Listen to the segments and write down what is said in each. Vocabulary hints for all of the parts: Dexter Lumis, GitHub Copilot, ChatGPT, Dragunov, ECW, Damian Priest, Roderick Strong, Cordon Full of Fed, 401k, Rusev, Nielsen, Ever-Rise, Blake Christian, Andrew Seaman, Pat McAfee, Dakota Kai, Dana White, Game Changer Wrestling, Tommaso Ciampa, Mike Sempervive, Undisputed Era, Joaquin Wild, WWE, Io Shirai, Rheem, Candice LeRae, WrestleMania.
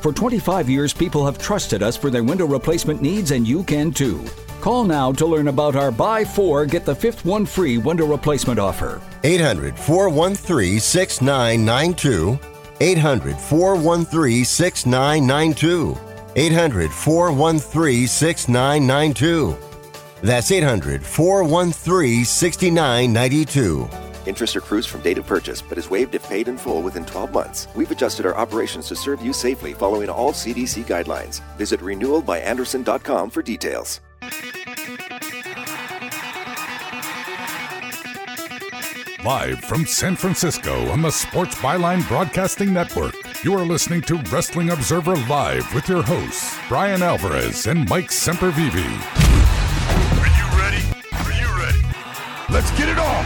For 25 years, people have trusted us for their window replacement needs, and you can too. Call now to learn about our buy 4, get the 5th one free window replacement offer. 800-413-6992. 800-413-6992. 800-413-6992. That's 800-413-6992. Interest accrues from date of purchase, but is waived if paid in full within 12 months. We've adjusted our operations to serve you safely following all CDC guidelines. Visit renewalbyandersen.com for details. Live from San Francisco on the Sports Byline Broadcasting Network, you are listening to Wrestling Observer Live with your hosts, Bryan Alvarez and Mike Sempervive. Are you ready? Are you ready? Let's get it on!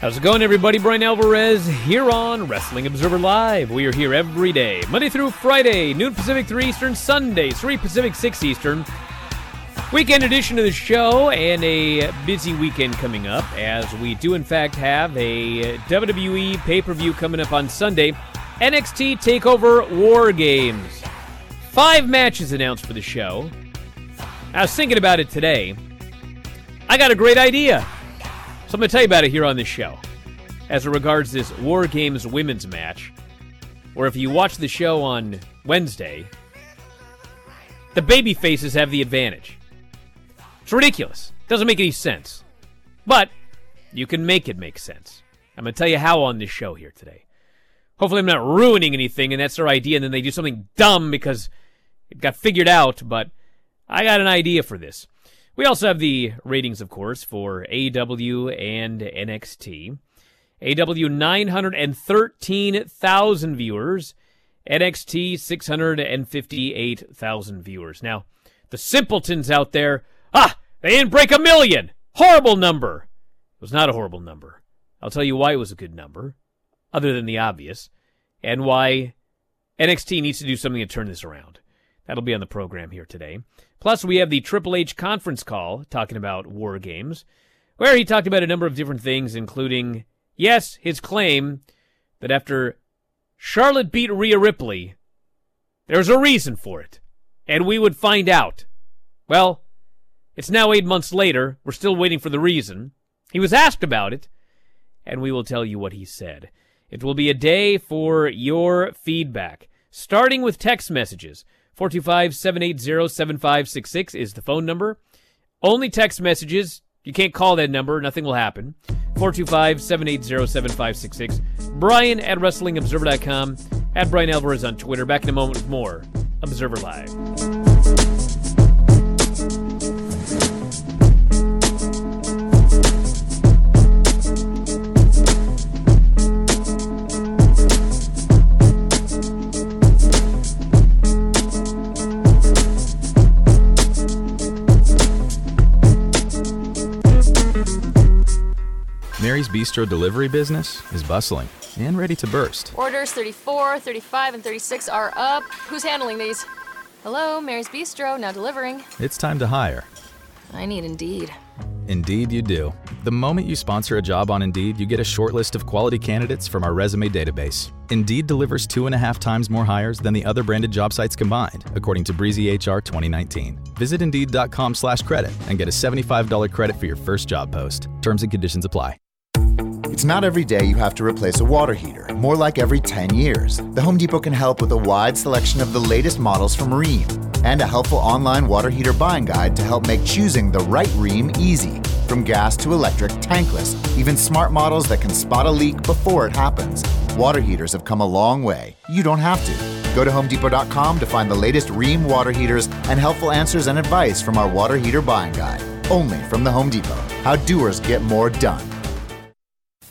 How's it going, everybody? Bryan Alvarez here on Wrestling Observer Live. We are here every day, Monday through Friday, noon Pacific, 3 Eastern, Sunday, 3 Pacific, 6 Eastern. Weekend edition of the show, and a busy weekend coming up, as we do in fact have a WWE pay-per-view coming up on Sunday, NXT TakeOver War Games. 5 matches announced for the show. I was thinking about it today. I got a great idea, so I'm going to tell you about it here on this show, as it regards this War Games women's match, where if you watch the show on Wednesday, the baby faces have the advantage. It's ridiculous. Doesn't make any sense. But you can make it make sense. I'm going to tell you how on this show here today. Hopefully I'm not ruining anything, and that's their idea, and then they do something dumb because it got figured out, but I got an idea for this. We also have the ratings, of course, for AEW and NXT. AEW 913,000 viewers. NXT 658,000 viewers. Now, the simpletons out there, they didn't break 1 million. Horrible number. It was not a horrible number. I'll tell you why it was a good number, other than the obvious, and why NXT needs to do something to turn this around. That'll be on the program here today. Plus, we have the Triple H conference call talking about War Games, where he talked about a number of different things, including, yes, his claim that after Charlotte beat Rhea Ripley, there's a reason for it, and we would find out. Well, it's now 8 months later. We're still waiting for the reason. He was asked about it, and we will tell you what he said. It will be a day for your feedback, starting with text messages. 425-780-7566 is the phone number. Only text messages. You can't call that number. Nothing will happen. 425-780-7566. Bryan at WrestlingObserver.com. At Bryan Alvarez on Twitter. Back in a moment with more Observer Live. Mary's Bistro delivery business is bustling and ready to burst. Orders 34, 35, and 36 are up. Who's handling these? Hello, Mary's Bistro, now delivering. It's time to hire. I need Indeed. Indeed you do. The moment you sponsor a job on Indeed, you get a short list of quality candidates from our resume database. Indeed delivers 2.5 times more hires than the other branded job sites combined, according to Breezy HR 2019. Visit Indeed.com/credit and get a $75 credit for your first job post. Terms and conditions apply. It's not every day you have to replace a water heater, more like every 10 years. The Home Depot can help with a wide selection of the latest models from Rheem and a helpful online water heater buying guide to help make choosing the right Rheem easy. From gas to electric, tankless, even smart models that can spot a leak before it happens. Water heaters have come a long way. You don't have to. Go to HomeDepot.com to find the latest Rheem water heaters and helpful answers and advice from our water heater buying guide. Only from the Home Depot. How doers get more done.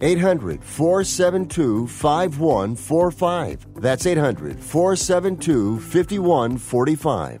800-472-5145. That's 800-472-5145.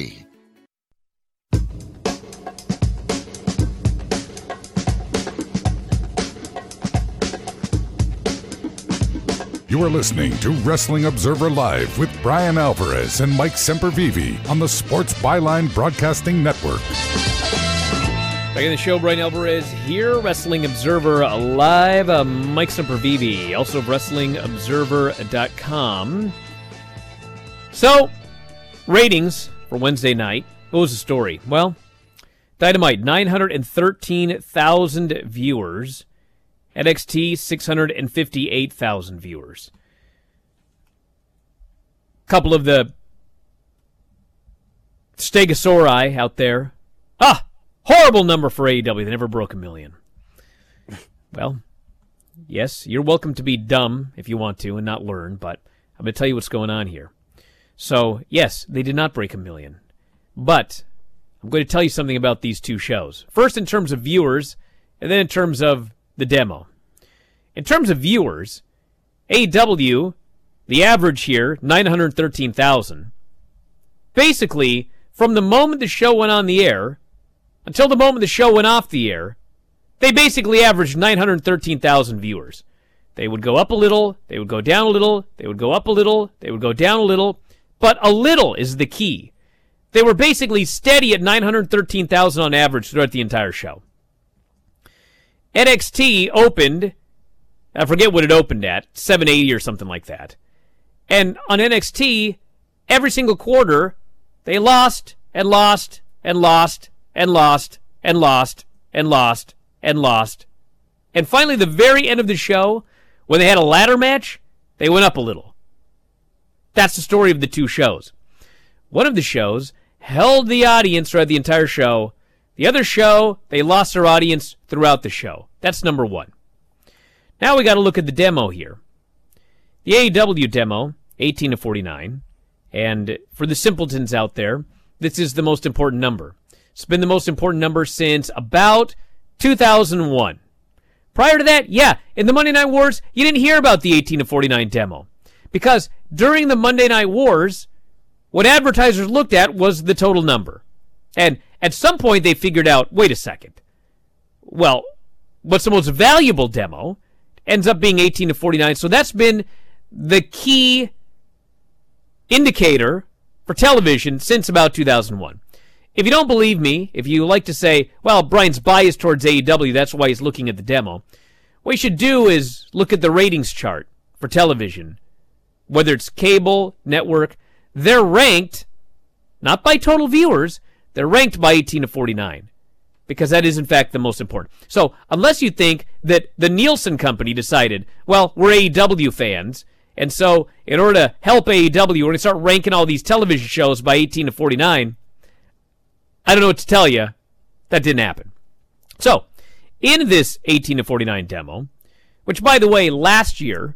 You are listening to Wrestling Observer Live with Bryan Alvarez and Mike Sempervive on the Sports Byline Broadcasting Network. Back in the show, Bryan Alvarez here, Wrestling Observer Live. Mike Sempervive, also of WrestlingObserver.com. So, ratings for Wednesday night. What was the story? Well, Dynamite, 913,000 viewers. NXT, 658,000 viewers. Couple of the stegosauri out there. Ah! Horrible number for AEW. They never broke 1 million. Well, yes, you're welcome to be dumb if you want to and not learn, but I'm going to tell you what's going on here. So, yes, they did not break 1 million. But I'm going to tell you something about these two shows. First, in terms of viewers, and then in terms of the demo. In terms of viewers, AEW, the average here, 913,000. Basically, from the moment the show went on the air until the moment the show went off the air, they basically averaged 913,000 viewers. They would go up a little, they would go down a little, they would go up a little, they would go down a little. But a little is the key. They were basically steady at 913,000 on average throughout the entire show. NXT opened, I forget what it opened at, 780 or something like that. And on NXT, every single quarter, they lost and lost and lost and lost and lost and lost and lost. And finally, the very end of the show, when they had a ladder match, they went up a little. That's the story of the two shows. One of the shows held the audience throughout the entire show. The other show, they lost their audience throughout the show. That's number one. Now we got to look at the demo here. The AEW demo, 18 to 49. And for the simpletons out there, this is the most important number. It's been the most important number since about 2001. Prior to that, yeah, in the Monday Night Wars, you didn't hear about the 18 to 49 demo. Because during the Monday Night Wars, what advertisers looked at was the total number. And at some point, they figured out, wait a second. Well, what's the most valuable demo ends up being 18 to 49. So that's been the key indicator for television since about 2001. If you don't believe me, if you like to say, well, Bryan's biased towards AEW, that's why he's looking at the demo. What you should do is look at the ratings chart for television, whether it's cable, network. They're ranked Not by total viewers. They're ranked by 18 to 49 because that is, in fact, the most important. So unless you think that the Nielsen company decided, well, we're AEW fans, and so in order to help AEW, we're going to start ranking all these television shows by 18 to 49, I don't know what to tell you. That didn't happen. So in this 18 to 49 demo, which, by the way, last year,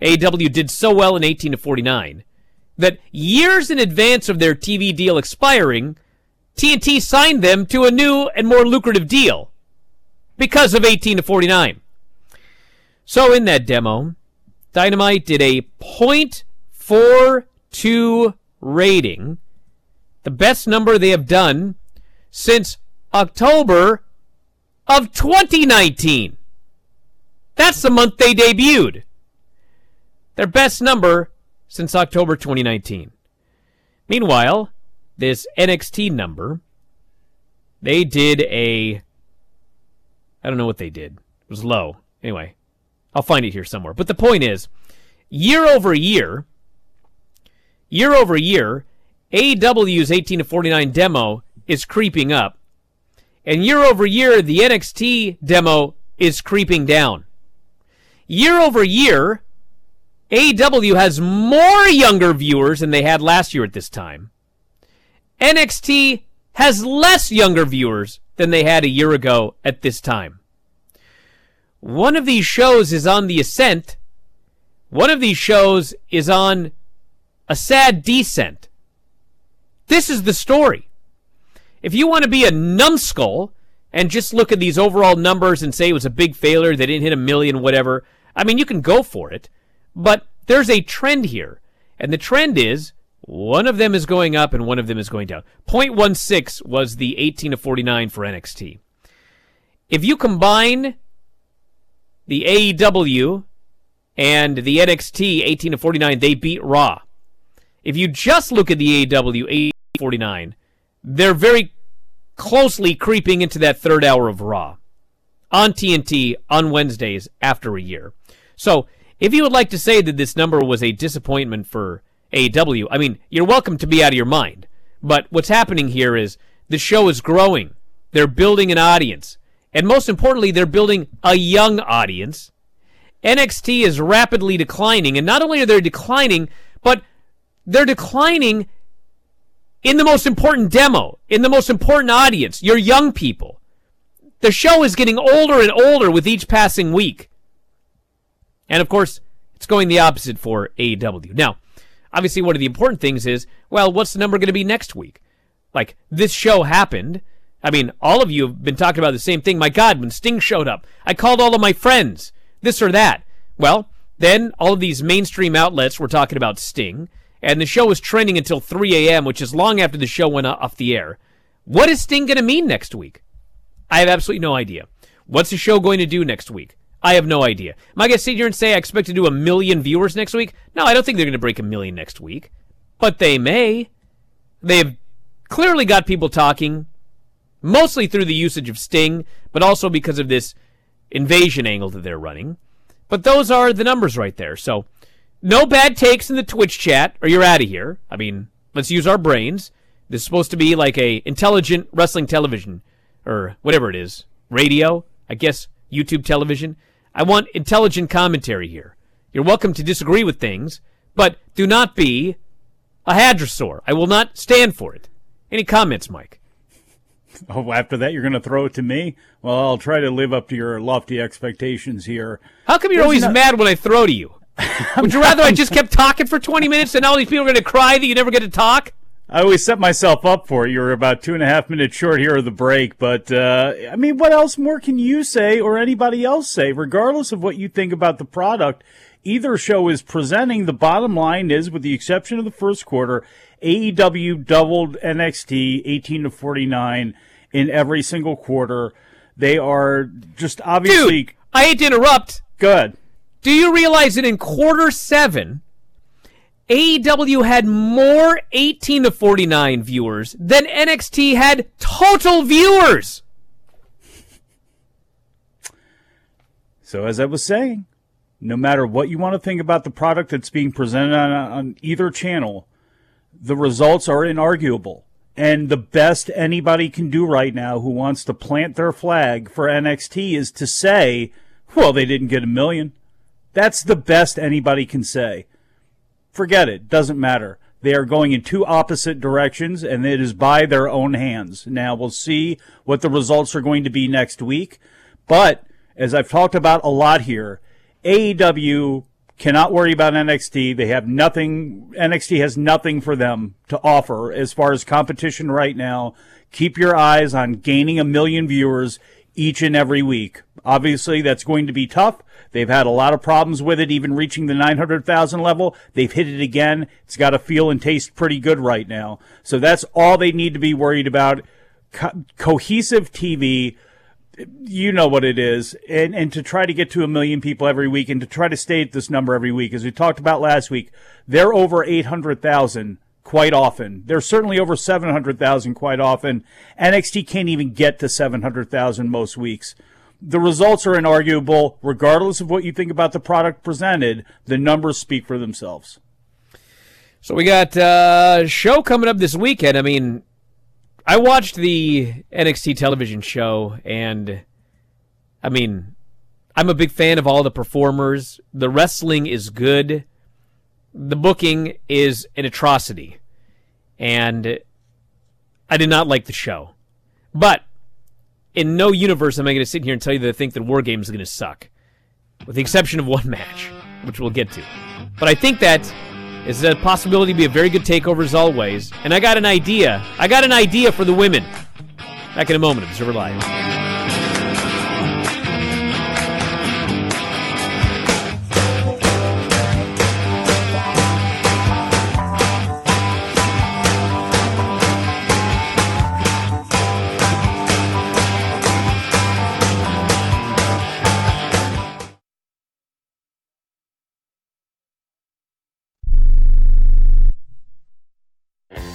AEW did so well in 18 to 49 that years in advance of their TV deal expiring, TNT signed them to a new and more lucrative deal because of 18 to 49. So in that demo, Dynamite did a .42 rating, the best number they have done since October of 2019. That's the month they debuted. Their best number since October 2019. Meanwhile, this NXT number, they did a... I don't know what they did. It was low. Anyway, I'll find it here somewhere. But the point is, year over year, AEW's 18 to 49 demo is creeping up. And year over year, the NXT demo is creeping down. Year over year, AEW has more younger viewers than they had last year at this time. NXT has less younger viewers than they had a year ago at this time. One of these shows is on the ascent. One of these shows is on a sad descent. This is the story. If you want to be a numbskull and just look at these overall numbers and say it was a big failure, they didn't hit a million, whatever, I mean, you can go for it. But there's a trend here, and the trend is one of them is going up and one of them is going down. 0.16 was the 18 to 49 for NXT. If you combine the AEW and the NXT 18 to 49, they beat Raw. If you just look at the AEW 18 to 49, they're very closely creeping into that third hour of Raw on TNT on Wednesdays after a year. So if you would like to say that this number was a disappointment for AEW, I mean, you're welcome to be out of your mind. But what's happening here is the show is growing. They're building an audience. And most importantly, they're building a young audience. NXT is rapidly declining. And not only are they declining, but they're declining in the most important demo, in the most important audience, your young people. The show is getting older and older with each passing week. And, of course, it's going the opposite for AEW. Now, obviously, one of the important things is, well, what's the number going to be next week? Like, this show happened. I mean, all of you have been talking about the same thing. My God, when Sting showed up, I called all of my friends, this or that. Well, then all of these mainstream outlets were talking about Sting, and the show was trending until 3 a.m., which is long after the show went off the air. What is Sting going to mean next week? I have absolutely no idea. What's the show going to do next week? I have no idea. Am I going to sit here and say I expect to do 1 million viewers next week? No, I don't think they're going to break 1 million next week. But they may. They've clearly got people talking, mostly through the usage of Sting, but also because of this invasion angle that they're running. But those are the numbers right there. So no bad takes in the Twitch chat, or you're out of here. I mean, let's use our brains. This is supposed to be like a intelligent wrestling television, or whatever it is, radio, I guess YouTube television. I want intelligent commentary here. You're welcome to disagree with things, but do not be a hadrosaur. I will not stand for it. Any comments, Mike? Oh, after that, you're going to throw it to me? Well, I'll try to live up to your lofty expectations here. How come you're always mad when I throw to you? Would you rather I just kept talking for 20 minutes and all these people are going to cry that you never get to talk? I always set myself up for it. You're about 2.5 minutes short here of the break. But, I mean, what else more can you say or anybody else say? Regardless of what you think about the product, either show is presenting. The bottom line is, with the exception of the first quarter, AEW doubled NXT 18 to 49 in every single quarter. They are just obviously... Dude, I hate to interrupt. Good. Do you realize that in quarter seven... AEW had more 18 to 49 viewers than NXT had total viewers. So as I was saying, no matter what you want to think about the product that's being presented on either channel, The results are inarguable. And the best anybody can do right now who wants to plant their flag for NXT is to say, well, they didn't get a million. That's the best anybody can say. Forget it. Doesn't matter. They are going in two opposite directions, and it is by their own hands. Now, we'll see what the results are going to be next week. But, as I've talked about a lot here, AEW cannot worry about NXT. They have nothing. NXT has nothing for them to offer as far as competition right now. Keep your eyes on gaining a million viewers each and every week. Obviously, that's going to be tough. They've had a lot of problems with it, even reaching the 900,000 level. They've hit it again. It's got to feel and taste pretty good right now. So that's all they need to be worried about. Cohesive TV, you know what it is, and to try to get to a million people every week and to try to stay at this number every week. As we talked about last week, they're over 800,000 quite often. They're certainly over 700,000 quite often. NXT can't even get to 700,000 most weeks. The results are inarguable. Regardless of what you think about the product presented, the numbers speak for themselves. So we got a show coming up this weekend. I mean, I watched the NXT television show, and, I mean, I'm a big fan of all the performers. The wrestling is good. The booking is an atrocity. And I did not like the show. But in no universe am I going to sit here and tell you that I think that War Games is going to suck, with the exception of one match, which we'll get to. But I think that is a possibility to be a very good takeover as always. And I got an idea. I got an idea for the women. Back in a moment, Observer Live.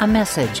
A message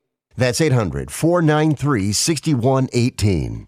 That's 800-493-6118.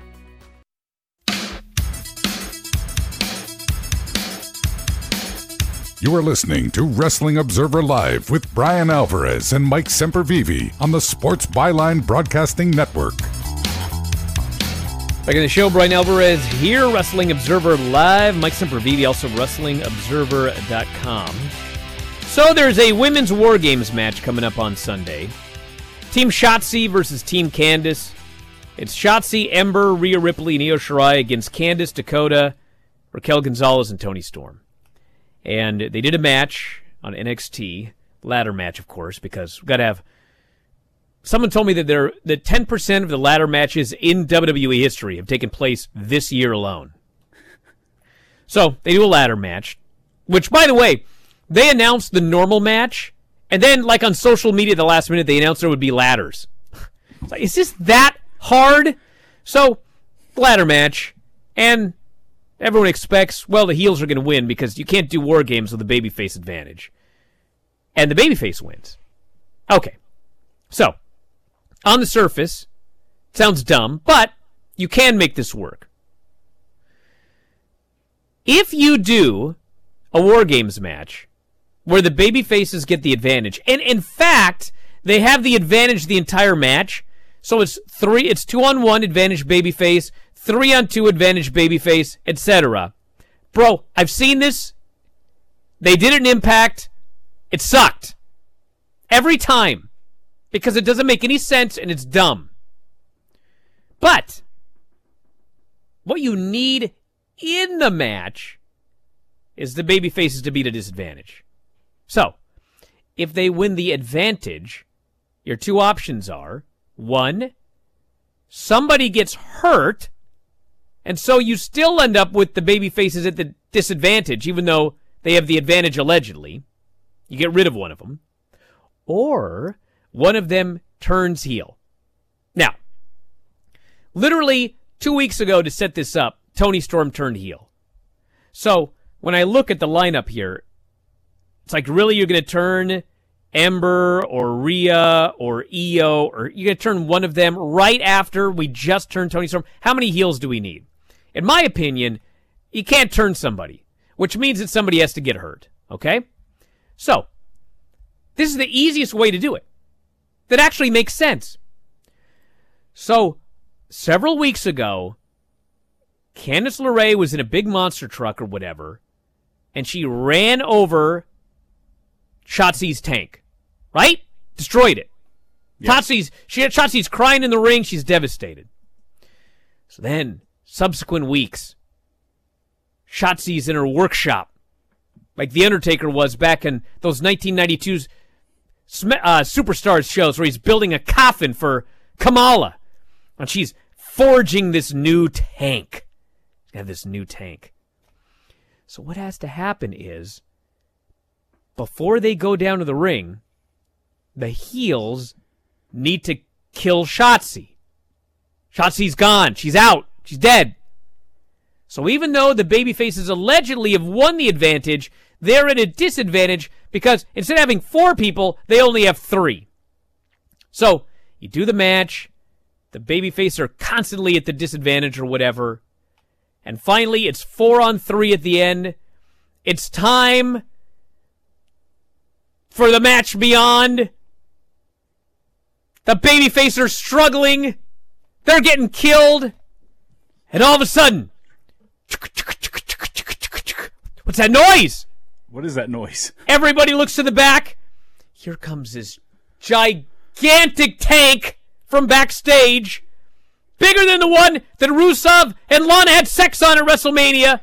You are listening to Wrestling Observer Live with Bryan Alvarez and Mike Sempervive on the Sports Byline Broadcasting Network. Back in the show, Bryan Alvarez here, Wrestling Observer Live. Mike Sempervive, also WrestlingObserver.com. So there's a Women's War Games match coming up on Sunday. Team Shotzi versus Team Candice. It's Shotzi, Ember, Rhea Ripley, and Io Shirai against Candice, Dakota, Raquel Gonzalez, and Toni Storm. And they did a match on NXT, ladder match, of course, because we've got to have... Someone told me that the 10% of the ladder matches in WWE history have taken place this year alone. So they do a ladder match, which, by the way, they announced the normal match, and then, like, on social media at the last minute, they announced there would be ladders. It's like, is this that hard? So, ladder match, and... Everyone expects, well, the heels are going to win because you can't do war games with a babyface advantage. And the babyface wins. Okay. So, on the surface, it sounds dumb, but you can make this work. If you do a war games match where the babyfaces get the advantage, and in fact, they have the advantage the entire match, so it's 2-on-1 advantage babyface, 3-on-2 advantage babyface, etc. Bro, I've seen this. They did an Impact. It sucked. Every time. Because it doesn't make any sense and it's dumb. But what you need in the match is the babyfaces to beat a disadvantage. So, if they win the advantage, your two options are, one, somebody gets hurt, and so you still end up with the babyfaces at the disadvantage, even though they have the advantage allegedly. You get rid of one of them. Or one of them turns heel. Now, literally 2 weeks ago to set this up, Toni Storm turned heel. So when I look at the lineup here, it's like, really, you're going to turn Ember or Rhea or Io, or you're going to turn one of them right after we just turned Toni Storm? How many heels do we need? In my opinion, you can't turn somebody, which means that somebody has to get hurt, okay? So, this is the easiest way to do it. That actually makes sense. So, several weeks ago, Candice LeRae was in a big monster truck or whatever, and she ran over Shotzi's tank. Right? Destroyed it. Yep. Shotzi's crying in the ring. She's devastated. So then, subsequent weeks, Shotzi's in her workshop, like The Undertaker was back in those 1992's Superstars shows where he's building a coffin for Kamala. And she's forging this new tank. She's going to have this new tank. So what has to happen is, before they go down to the ring, the heels need to kill Shotzi. Shotzi's gone. She's out. She's dead. So even though the babyfaces allegedly have won the advantage, they're at a disadvantage because instead of having four people, they only have three. So you do the match. The babyfaces are constantly at the disadvantage or whatever. And finally, it's 4-on-3 at the end. It's time for the match beyond. The babyfaces are struggling. They're getting killed. And all of a sudden... What's that noise? What is that noise? Everybody looks to the back. Here comes this gigantic tank from backstage. Bigger than the one that Rusev and Lana had sex on at WrestleMania.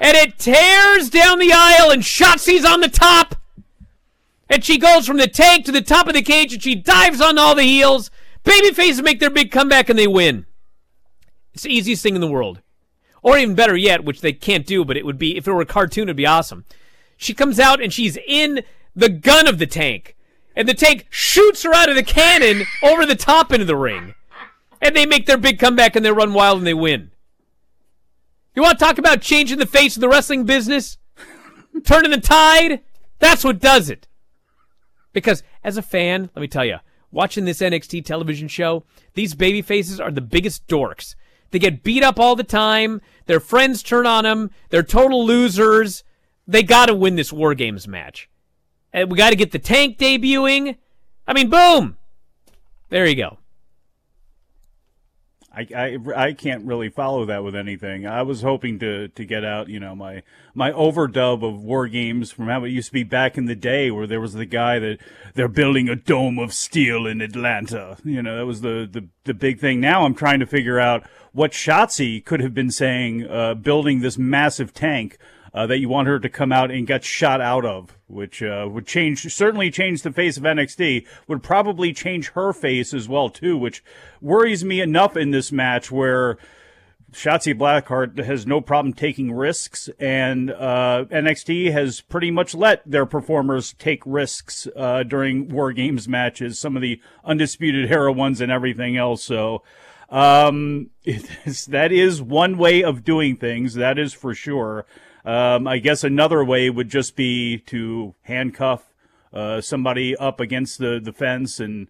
And it tears down the aisle and Shotzi's on the top. And she goes from the tank to the top of the cage, and she dives on all the heels. Babyfaces make their big comeback, and they win. It's the easiest thing in the world. Or even better yet, which they can't do, but it would be, if it were a cartoon, it'd be awesome. She comes out and she's in the gun of the tank. And the tank shoots her out of the cannon over the top into the ring. And they make their big comeback and they run wild and they win. You want to talk about changing the face of the wrestling business? Turning the tide? That's what does it. Because as a fan, let me tell you, watching this NXT television show, these baby faces are the biggest dorks. They get beat up all the time. Their friends turn on them. They're total losers. They got to win this War Games match. And we got to get the tank debuting. I mean, boom. There you go. I can't really follow that with anything. I was hoping to get out, you know, my overdub of War Games from how it used to be back in the day, where there was the guy that they're building a dome of steel in Atlanta. You know, that was the big thing. Now I'm trying to figure out what Shotzi could have been saying, building this massive tank that you want her to come out and get shot out of, which would certainly change the face of NXT, would probably change her face as well, too, which worries me enough in this match where Shotzi Blackheart has no problem taking risks, and NXT has pretty much let their performers take risks during War Games matches, some of the Undisputed Era ones and everything else, so... that is one way of doing things. That is for sure. I guess another way would just be to handcuff, somebody up against the fence and,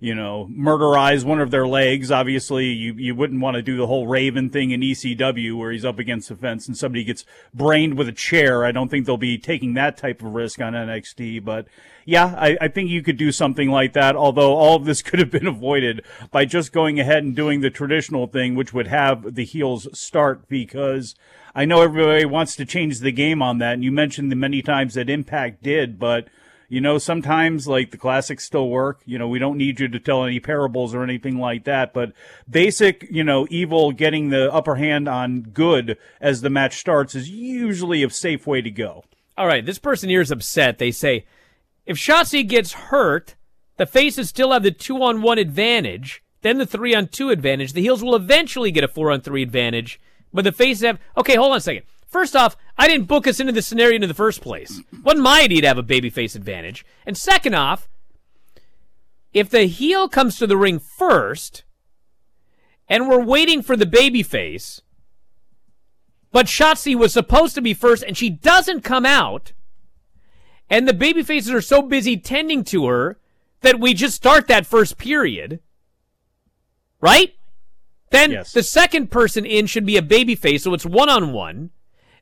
you know, murderize one of their legs. Obviously, you wouldn't want to do the whole Raven thing in ECW where he's up against the fence and somebody gets brained with a chair. I don't think they'll be taking that type of risk on NXT, but yeah, I think you could do something like that, although all of this could have been avoided by just going ahead and doing the traditional thing, which would have the heels start, because I know everybody wants to change the game on that, and you mentioned the many times that Impact did, but you know, sometimes, like, the classics still work. You know, we don't need you to tell any parables or anything like that. But basic, you know, evil getting the upper hand on good as the match starts is usually a safe way to go. All right, this person here is upset. They say, if Shotzi gets hurt, the faces still have the 2-on-1 advantage, then the 3-on-2 advantage. The heels will eventually get a 4-on-3 advantage, but the faces have... Okay, hold on a second. First off, I didn't book us into this scenario in the first place. Wasn't my idea to have a babyface advantage. And second off, if the heel comes to the ring first, and we're waiting for the babyface, but Shotzi was supposed to be first, and she doesn't come out, and the babyfaces are so busy tending to her that we just start that first period, right? Then yes. The second person in should be a babyface, so it's 1-on-1.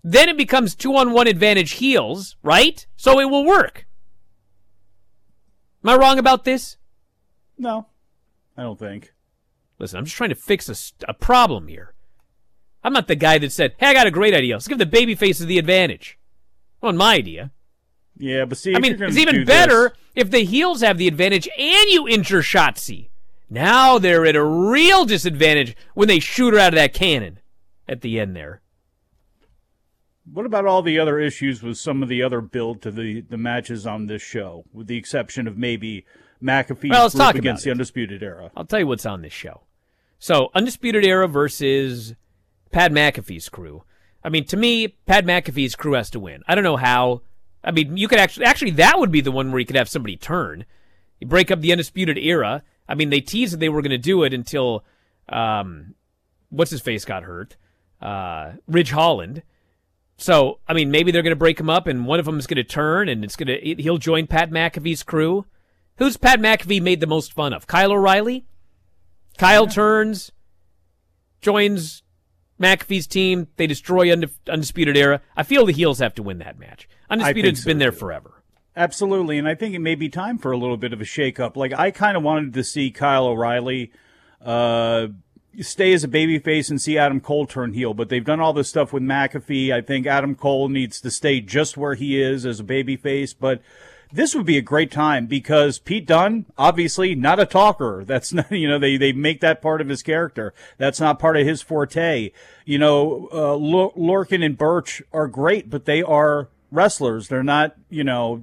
Then it becomes 2-on-1 advantage heels, right? So it will work. Am I wrong about this? No, I don't think. Listen, I'm just trying to fix a problem here. I'm not the guy that said, hey, I got a great idea. Let's give the baby faces the advantage. Well, my idea. Yeah, but see, I mean, it's even better if the heels have the advantage and you injure Shotzi. Now they're at a real disadvantage when they shoot her out of that cannon at the end there. What about all the other issues with some of the other build to the matches on this show, with the exception of maybe McAfee's group against the Undisputed Era? I'll tell you what's on this show. So, Undisputed Era versus Pat McAfee's crew. I mean, to me, Pat McAfee's crew has to win. I don't know how. I mean, you could actually that would be the one where you could have somebody turn. You break up the Undisputed Era. I mean, they teased that they were going to do it until, what's-his-face got hurt? Ridge Holland. So, I mean, maybe they're going to break him up, and one of them is going to turn, and he'll join Pat McAfee's crew. Who's Pat McAfee made the most fun of? Kyle O'Reilly? Kyle turns, joins McAfee's team. They destroy Undisputed Era. I feel the heels have to win that match. Undisputed's been there forever. Absolutely, and I think it may be time for a little bit of a shakeup. Like, I kind of wanted to see Kyle O'Reilly... stay as a babyface and see Adam Cole turn heel, but they've done all this stuff with McAfee. I think Adam Cole needs to stay just where he is as a babyface, but this would be a great time because Pete Dunne, obviously not a talker. That's not, you know, they make that part of his character. That's not part of his forte. You know, Lorcan and Birch are great, but they are wrestlers. They're not, you know,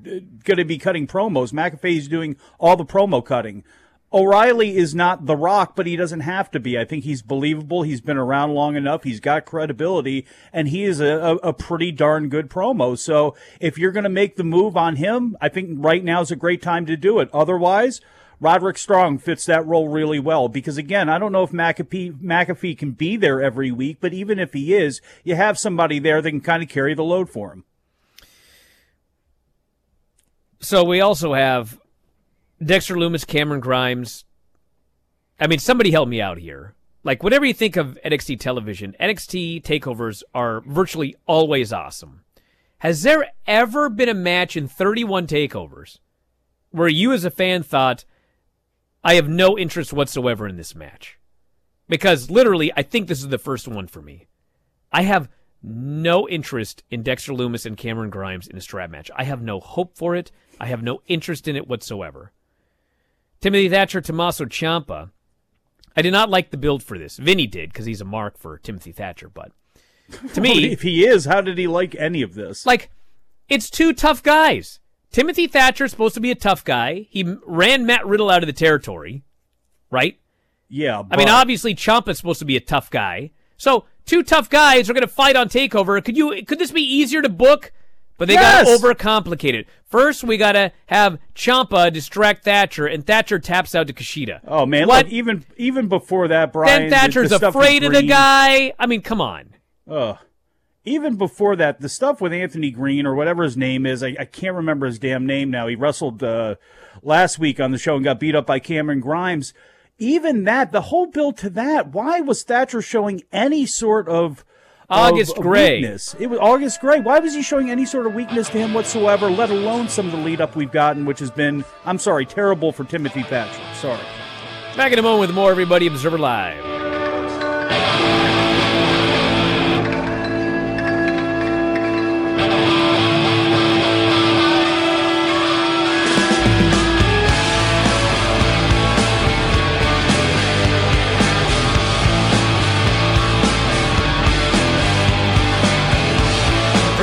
going to be cutting promos. McAfee's doing all the promo cutting. O'Reilly is not The Rock, but he doesn't have to be. I think he's believable. He's been around long enough. He's got credibility, and he is a pretty darn good promo. So if you're going to make the move on him, I think right now is a great time to do it. Otherwise, Roderick Strong fits that role really well because, again, I don't know if McAfee can be there every week, but even if he is, you have somebody there that can kind of carry the load for him. So we also have Dexter Lumis, Cameron Grimes. I mean, somebody help me out here. Like, whatever you think of NXT television, NXT takeovers are virtually always awesome. Has there ever been a match in 31 takeovers where you as a fan thought, I have no interest whatsoever in this match? Because literally, I think this is the first one for me. I have no interest in Dexter Lumis and Cameron Grimes in a strap match. I have no hope for it. I have no interest in it whatsoever. Timothy Thatcher, Tommaso Ciampa. I did not like the build for this. Vinny did, because he's a mark for Timothy Thatcher, but to me... If he is, how did he like any of this? Like, it's two tough guys. Timothy Thatcher is supposed to be a tough guy. He ran Matt Riddle out of the territory, right? Yeah, but... I mean, obviously, Ciampa's supposed to be a tough guy. So, two tough guys are going to fight on TakeOver. Could this be easier to book? But they got overcomplicated. First, we got to have Ciampa distract Thatcher, and Thatcher taps out to Kushida. Oh, man. What? Look, even before that, Brian... Then Thatcher's afraid of the guy. I mean, come on. Ugh. Even before that, the stuff with Anthony Green or whatever his name is, I can't remember his damn name now. He wrestled last week on the show and got beat up by Cameron Grimes. Even that, the whole build to that, why was Thatcher showing any sort of... August Gray. Weakness. It was August Gray. Why was he showing any sort of weakness to him whatsoever, let alone some of the lead-up we've gotten, which has been, I'm sorry, terrible for Timothy Thatcher. Sorry. Back in a moment with more, everybody. Observer Live.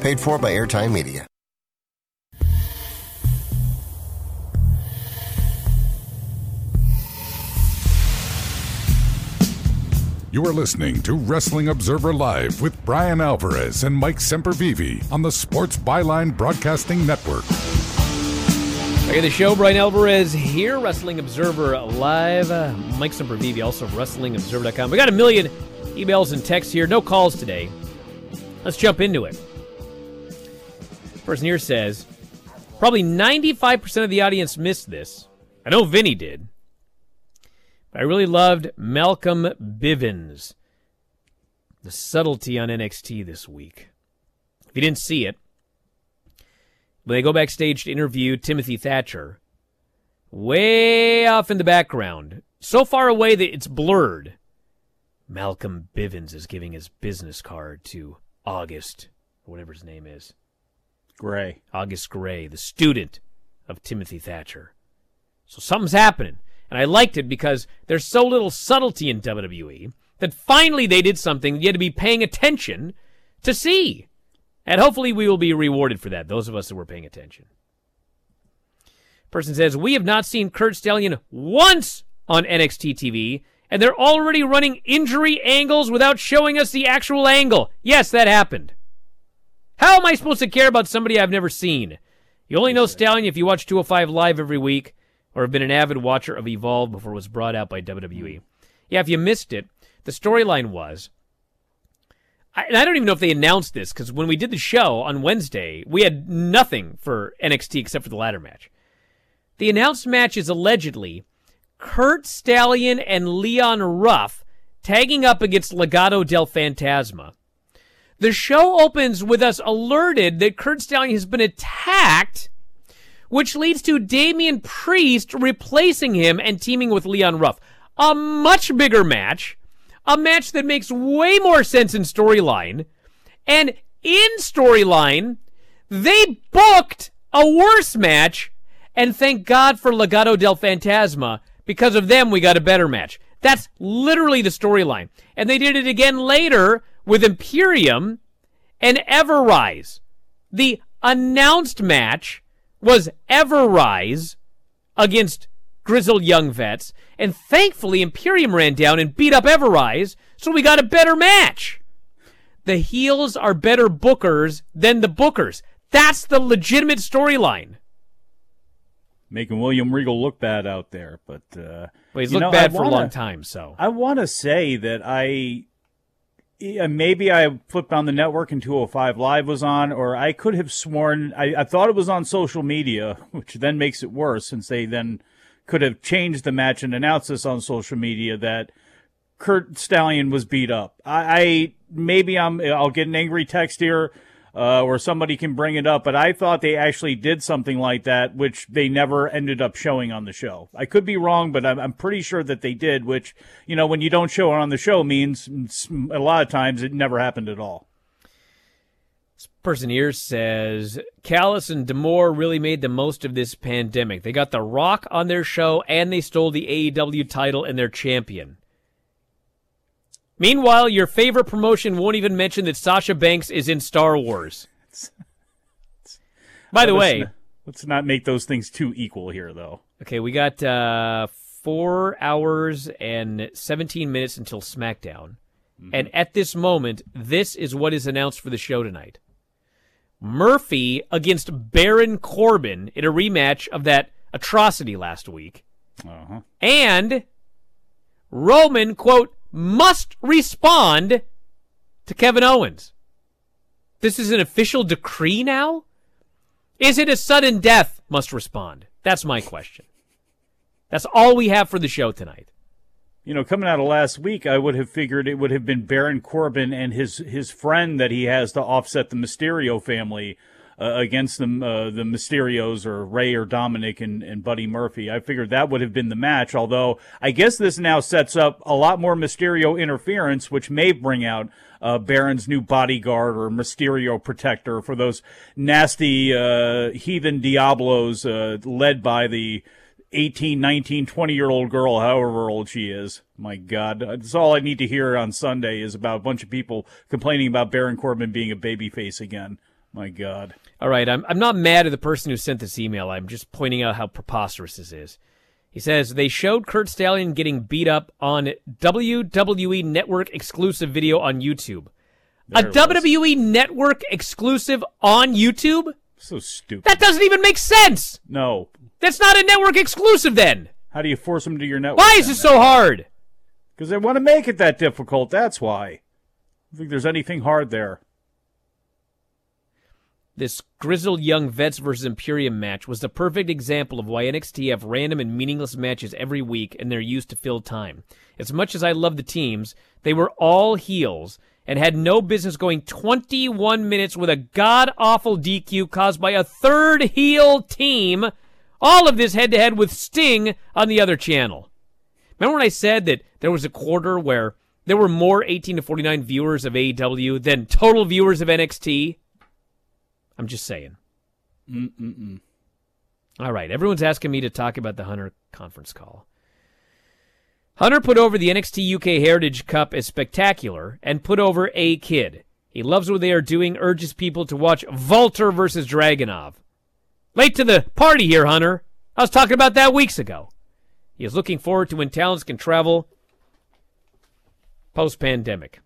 Paid for by Airtime Media. You are listening to Wrestling Observer Live with Bryan Alvarez and Mike Sempervive on the Sports Byline Broadcasting Network. Back at the show, Bryan Alvarez here, Wrestling Observer Live. Mike Sempervive, also WrestlingObserver.com. We got a million emails and texts here. No calls today. Let's jump into it. Person here says, probably 95% of the audience missed this. I know Vinny did. But I really loved Malcolm Bivens. The subtlety on NXT this week. If you didn't see it, when they go backstage to interview Timothy Thatcher, way off in the background, so far away that it's blurred, Malcolm Bivens is giving his business card to August, whatever his name is. Gray. August Gray, the student of Timothy Thatcher. So something's happening. And I liked it because there's so little subtlety in WWE that finally they did something you had to be paying attention to see. And hopefully we will be rewarded for that, those of us that were paying attention. Person says, we have not seen Kurt Stallion once on NXT TV, and they're already running injury angles without showing us the actual angle. Yes, that happened. How am I supposed to care about somebody I've never seen? You only know Stallion if you watch 205 Live every week or have been an avid watcher of Evolve before it was brought out by WWE. Yeah, if you missed it, the storyline was, and I don't even know if they announced this, because when we did the show on Wednesday, we had nothing for NXT except for the ladder match. The announced match is allegedly Kurt Stallion and Leon Ruff tagging up against Legado del Fantasma. The show opens with us alerted that Kurt Stallion has been attacked, which leads to Damian Priest replacing him and teaming with Leon Ruff. A much bigger match. A match that makes way more sense in storyline. And in storyline, they booked a worse match. And thank God for Legado del Fantasma. Because of them, we got a better match. That's literally the storyline. And they did it again later with Imperium and Ever-Rise. The announced match was Ever-Rise against grizzled young vets, and thankfully Imperium ran down and beat up Ever-Rise, so we got a better match. The heels are better bookers than the bookers. That's the legitimate storyline. Making William Regal look bad out there, but well, he's looked bad for a long time. So I want to say that I flipped on the network and 205 Live was on, or I could have sworn I thought it was on social media, which then makes it worse since they then could have changed the match and announced this on social media that Kurt Stallion was beat up. I'll get an angry text here or somebody can bring it up, but I thought they actually did something like that, which they never ended up showing on the show. I could be wrong, but I'm pretty sure that they did, which, you know, when you don't show it on the show means a lot of times it never happened at all. This person here says, Callis and D'Amore really made the most of this pandemic. They got The Rock on their show, and they stole the AEW title and their champion. Meanwhile, your favorite promotion won't even mention that Sasha Banks is in Star Wars. By the way... Let's not make those things too equal here, though. Okay, we got 4 hours and 17 minutes until SmackDown. Mm-hmm. And at this moment, this is what is announced for the show tonight. Murphy against Baron Corbin in a rematch of that atrocity last week. Uh-huh. And Roman, quote, must respond to Kevin Owens. This is an official decree now? Is it a sudden death must respond? That's my question. That's all we have for the show tonight. You know, coming out of last week, I would have figured it would have been Baron Corbin and his friend that he has to offset the Mysterio family. against the Mysterios, or Ray or Dominic and Buddy Murphy. I figured that would have been the match, although I guess this now sets up a lot more Mysterio interference, which may bring out Baron's new bodyguard or Mysterio protector for those nasty heathen Diablos led by the 18, 19, 20-year-old girl, however old she is. My God, that's all I need to hear on Sunday is about a bunch of people complaining about Baron Corbin being a babyface again. My God. All right, I'm not mad at the person who sent this email. I'm just pointing out how preposterous this is. He says, they showed Kurt Stallion getting beat up on WWE Network exclusive video on YouTube. There a WWE Network exclusive on YouTube? So stupid. That doesn't even make sense. No. That's not a network exclusive then. How do you force them to your network? Why is it so hard? Because they want to make it that difficult. That's why. I don't think there's anything hard there. This Grizzled Young Vets versus Imperium match was the perfect example of why NXT have random and meaningless matches every week, and they're used to fill time. As much as I love the teams, they were all heels and had no business going 21 minutes with a god-awful DQ caused by a third heel team, all of this head-to-head with Sting on the other channel. Remember when I said that there was a quarter where there were more 18 to 49 viewers of AEW than total viewers of NXT? I'm just saying. All right, everyone's asking me to talk about the Hunter conference call. Hunter put over the NXT UK Heritage Cup as spectacular and put over A-Kid. He loves what they are doing, urges people to watch Volter versus Dragunov. Late to the party here, Hunter. I was talking about that weeks ago. He is looking forward to when talents can travel post-pandemic.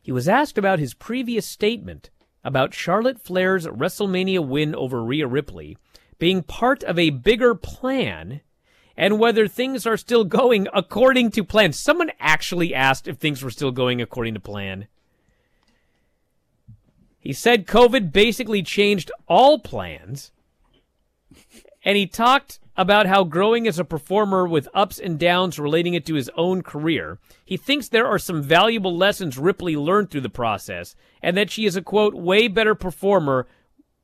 He was asked about his previous statement about Charlotte Flair's WrestleMania win over Rhea Ripley being part of a bigger plan, and whether things are still going according to plan. Someone actually asked if things were still going according to plan. He said COVID basically changed all plans, and he talked about how growing as a performer with ups and downs, relating it to his own career. He thinks there are some valuable lessons Ripley learned through the process, and that she is a, quote, way better performer,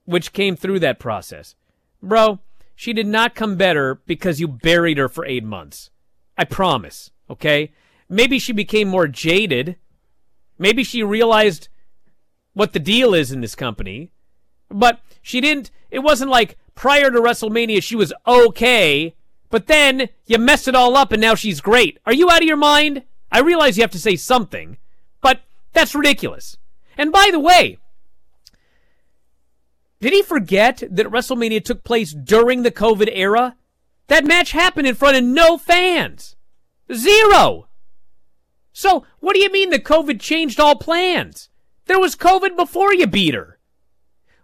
which came through that process. Bro, she did not come better because you buried her for 8 months. I promise, okay? Maybe she became more jaded. Maybe she realized what the deal is in this company. But she didn't, it wasn't like prior to WrestleMania she was okay, but then you messed it all up and now she's great. Are you out of your mind? I realize you have to say something, but that's ridiculous. And by the way, did he forget that WrestleMania took place during the COVID era? That match happened in front of no fans. Zero. So what do you mean the COVID changed all plans? There was COVID before you beat her.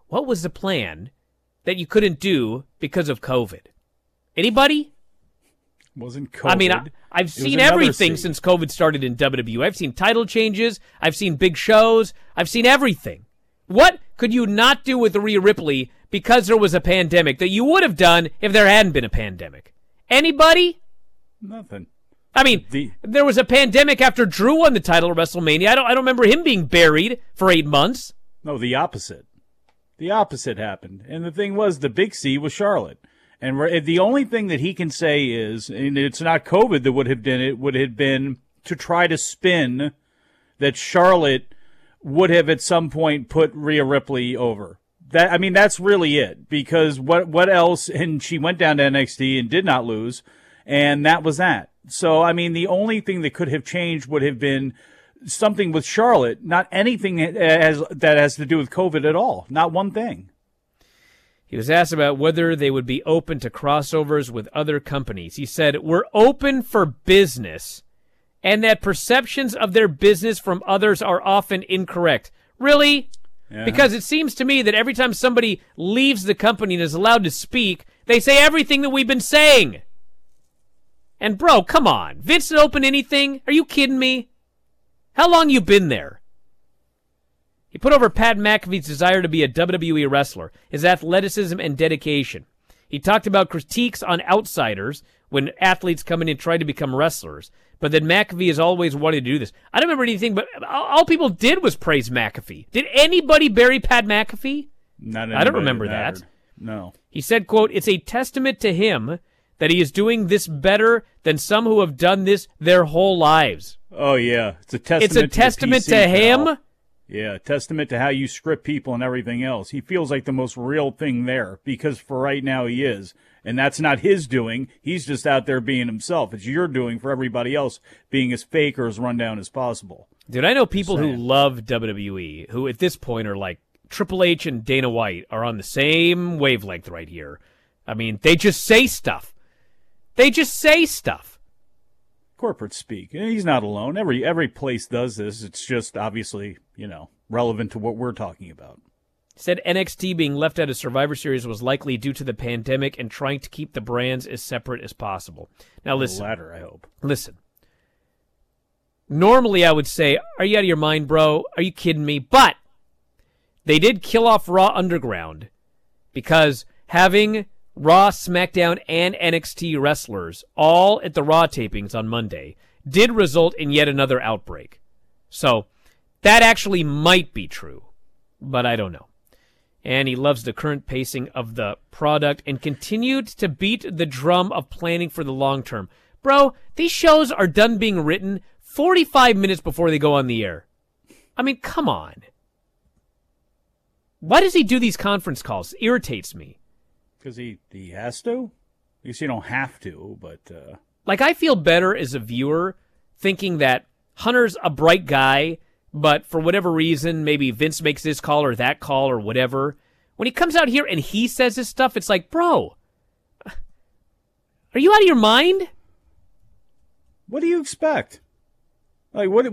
What was the plan that you couldn't do because of COVID? Anybody? Wasn't COVID. I mean, I've seen everything since COVID started in WWE. I've seen title changes. I've seen big shows. I've seen everything. What could you not do with Rhea Ripley because there was a pandemic that you would have done if there hadn't been a pandemic? Anybody? Nothing. I mean, there was a pandemic after Drew won the title at WrestleMania. I don't remember him being buried for 8 months. No, the opposite. The opposite happened. And the thing was, the big C was Charlotte. And the only thing that he can say is, and it's not COVID that would have done it, would have been to try to spin that Charlotte would have at some point put Rhea Ripley over. That, I mean, that's really it, because what else? And she went down to NXT and did not lose, and that was that. So, I mean, the only thing that could have changed would have been something with Charlotte, not anything that has to do with COVID at all, not one thing. He was asked about whether they would be open to crossovers with other companies. He said, we're open for business, and that perceptions of their business from others are often incorrect. Really? Yeah. Because it seems to me that every time somebody leaves the company and is allowed to speak, they say everything that we've been saying. And, bro, come on. Vince didn't open anything? Are you kidding me? How long you been there? He put over Pat McAfee's desire to be a WWE wrestler, his athleticism and dedication. He talked about critiques on outsiders when athletes come in and try to become wrestlers, but then McAfee has always wanted to do this. I don't remember anything, but all people did was praise McAfee. Did anybody bury Pat McAfee? Not I don't remember that. No. He said, quote, "It's a testament to him that he is doing this better than some who have done this their whole lives." Oh, yeah. It's a testament to him. Yeah, testament to how you script people and everything else. He feels like the most real thing there because for right now he is. And that's not his doing. He's just out there being himself. It's your doing for everybody else being as fake or as rundown as possible. Dude, I know people who love WWE who at this point are like, Triple H and Dana White are on the same wavelength right here. I mean, they just say stuff. They just say stuff. Corporate speak. He's not alone. Every place does this. It's just obviously, you know, relevant to what we're talking about. Said NXT being left out of Survivor Series was likely due to the pandemic and trying to keep the brands as separate as possible. Now listen. The latter, I hope. Listen. Normally I would say, are you out of your mind, bro? Are you kidding me? But they did kill off Raw Underground because having Raw, SmackDown, and NXT wrestlers all at the Raw tapings on Monday did result in yet another outbreak. So that actually might be true, but I don't know. And he loves the current pacing of the product and continued to beat the drum of planning for the long term. Bro, these shows are done being written 45 minutes before they go on the air. I mean, come on. Why does he do these conference calls? It irritates me. Because he has to? You see, you don't have to, but... Like, I feel better as a viewer thinking that Hunter's a bright guy, but for whatever reason, maybe Vince makes this call or that call or whatever. When he comes out here and he says this stuff, it's like, bro, are you out of your mind? What do you expect? Like, what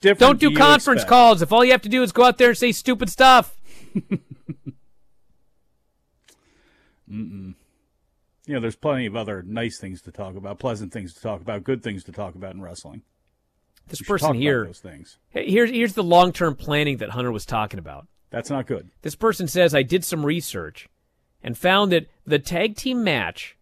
difference Don't do conference expect? Calls if all you have to do is go out there and say stupid stuff. You know, there's plenty of other nice things to talk about, pleasant things to talk about, good things to talk about in wrestling. This person here, those things. Here's the long-term planning that Hunter was talking about. That's not good. This person says, I did some research and found that the tag team match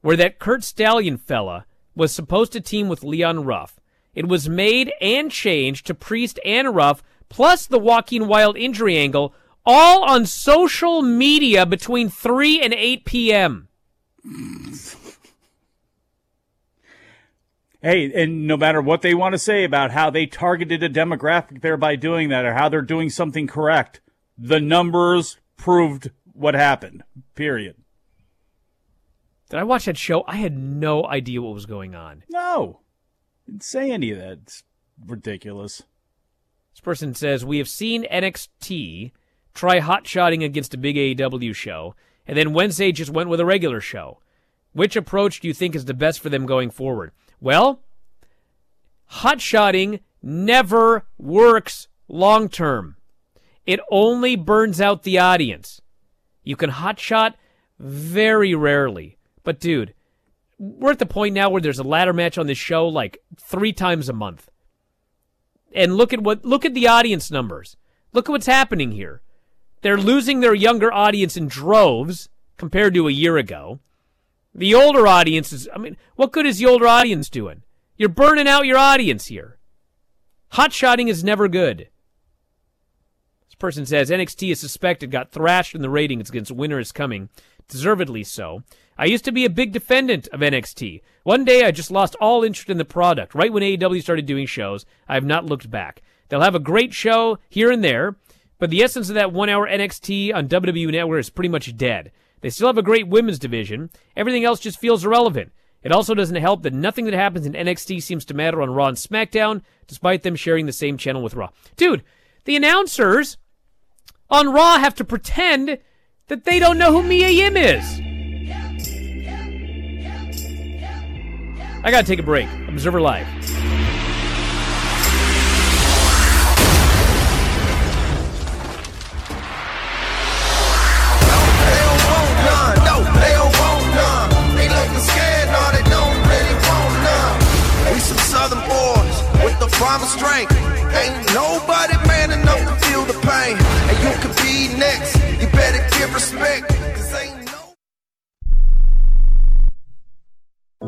where that Kurt Stallion fella was supposed to team with Leon Ruff, it was made and changed to Priest and Ruff, plus the Joaquin Wild injury angle, all on social media between 3 and 8 p.m. Hey, and no matter what they want to say about how they targeted a demographic there by doing that or how they're doing something correct, the numbers proved what happened, period. Did I watch that show? I had no idea what was going on. No. Didn't say any of that. It's ridiculous. This person says, we have seen NXT try hot-shotting against a big AEW show, and then Wednesday just went with a regular show. Which approach do you think is the best for them going forward? Well, hot-shotting never works long-term. It only burns out the audience. You can hot-shot very rarely. But, dude, we're at the point now where there's a ladder match on this show like 3 times a month. And look at the audience numbers. Look at what's happening here. They're losing their younger audience in droves compared to a year ago. The older audience is, I mean, what good is the older audience doing? You're burning out your audience here. Hotshotting is never good. This person says, NXT is suspected, got thrashed in the ratings against Winter is Coming. Deservedly so. I used to be a big defendant of NXT. One day I just lost all interest in the product. Right when AEW started doing shows, I have not looked back. They'll have a great show here and there, but the essence of that 1 hour NXT on WWE Network is pretty much dead. They still have a great women's division. Everything else just feels irrelevant. It also doesn't help that nothing that happens in NXT seems to matter on Raw and SmackDown, despite them sharing the same channel with Raw. Dude, the announcers on Raw have to pretend that they don't know who Mia Yim is. I gotta take a break. Observer Live. Southern boys with the promised strength. Ain't nobody man enough to feel the pain. And you could be next. You better give respect. Cause ain't no.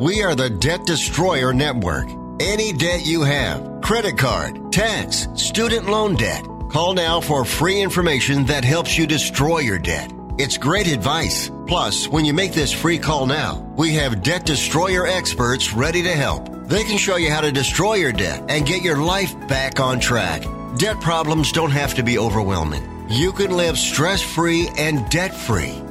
We are the Debt Destroyer Network. Any debt you have, credit card, tax, student loan debt, Call now for free information that helps you destroy your debt. It's great advice. Plus, when you make this free call now, we have debt destroyer experts ready to help. They can show you how to destroy your debt and get your life back on track. Debt problems don't have to be overwhelming. You can live stress-free and debt-free.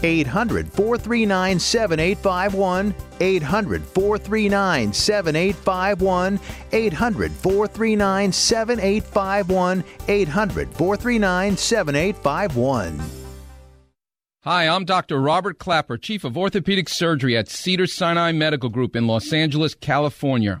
800-439-7851, 800-439-7851, 800-439-7851, 800-439-7851. Hi, I'm Dr. Robert Clapper, Chief of Orthopedic Surgery at Cedars-Sinai Medical Group in Los Angeles, California.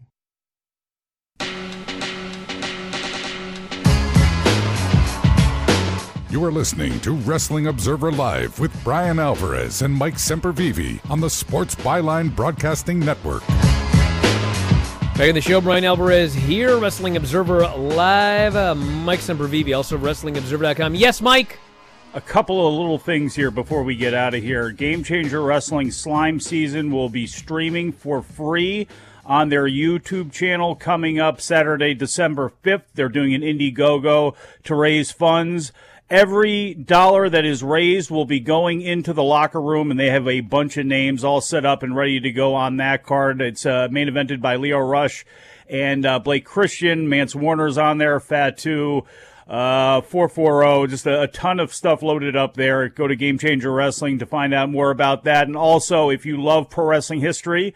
You are listening to Wrestling Observer Live with Bryan Alvarez and Mike Sempervive on the Sports Byline Broadcasting Network. Back in the show, Bryan Alvarez here, Wrestling Observer Live. Mike Sempervive, also WrestlingObserver.com. Yes, Mike? A couple of little things here before we get out of here. Game Changer Wrestling Slime Season will be streaming for free on their YouTube channel coming up Saturday, December 5th. They're doing an Indiegogo to raise funds. Every dollar that is raised will be going into the locker room, and they have a bunch of names all set up and ready to go on that card. It's main evented by Lio Rush and Blake Christian. Mance Warner's on there, Fatu, 440, just a ton of stuff loaded up there. Go to Game Changer Wrestling to find out more about that. And also, if you love pro wrestling history,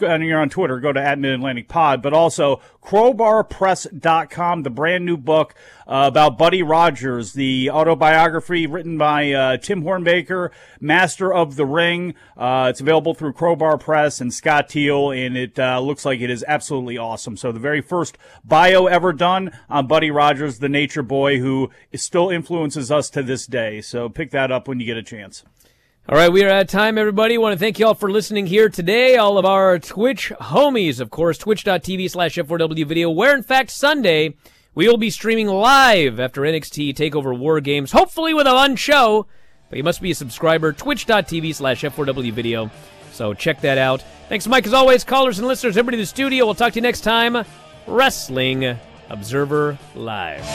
and you're on Twitter, go to @MidAtlanticPod, but also crowbarpress.com, the brand new book about Buddy Rogers, the autobiography written by Tim Hornbaker, Master of the Ring. It's available through Crowbar Press and Scott Teal, and it looks like it is absolutely awesome. So the very first bio ever done on Buddy Rogers, the nature boy who still influences us to this day. So pick that up when you get a chance. All right, we are out of time, everybody. I want to thank you all for listening here today. All of our Twitch homies, of course, twitch.tv/F4W video, where, in fact, Sunday, we will be streaming live after NXT TakeOver War Games, hopefully with a fun show, but you must be a subscriber, twitch.tv/F4W video, so check that out. Thanks, Mike, as always, callers and listeners, everybody in the studio. We'll talk to you next time, Wrestling Observer Live.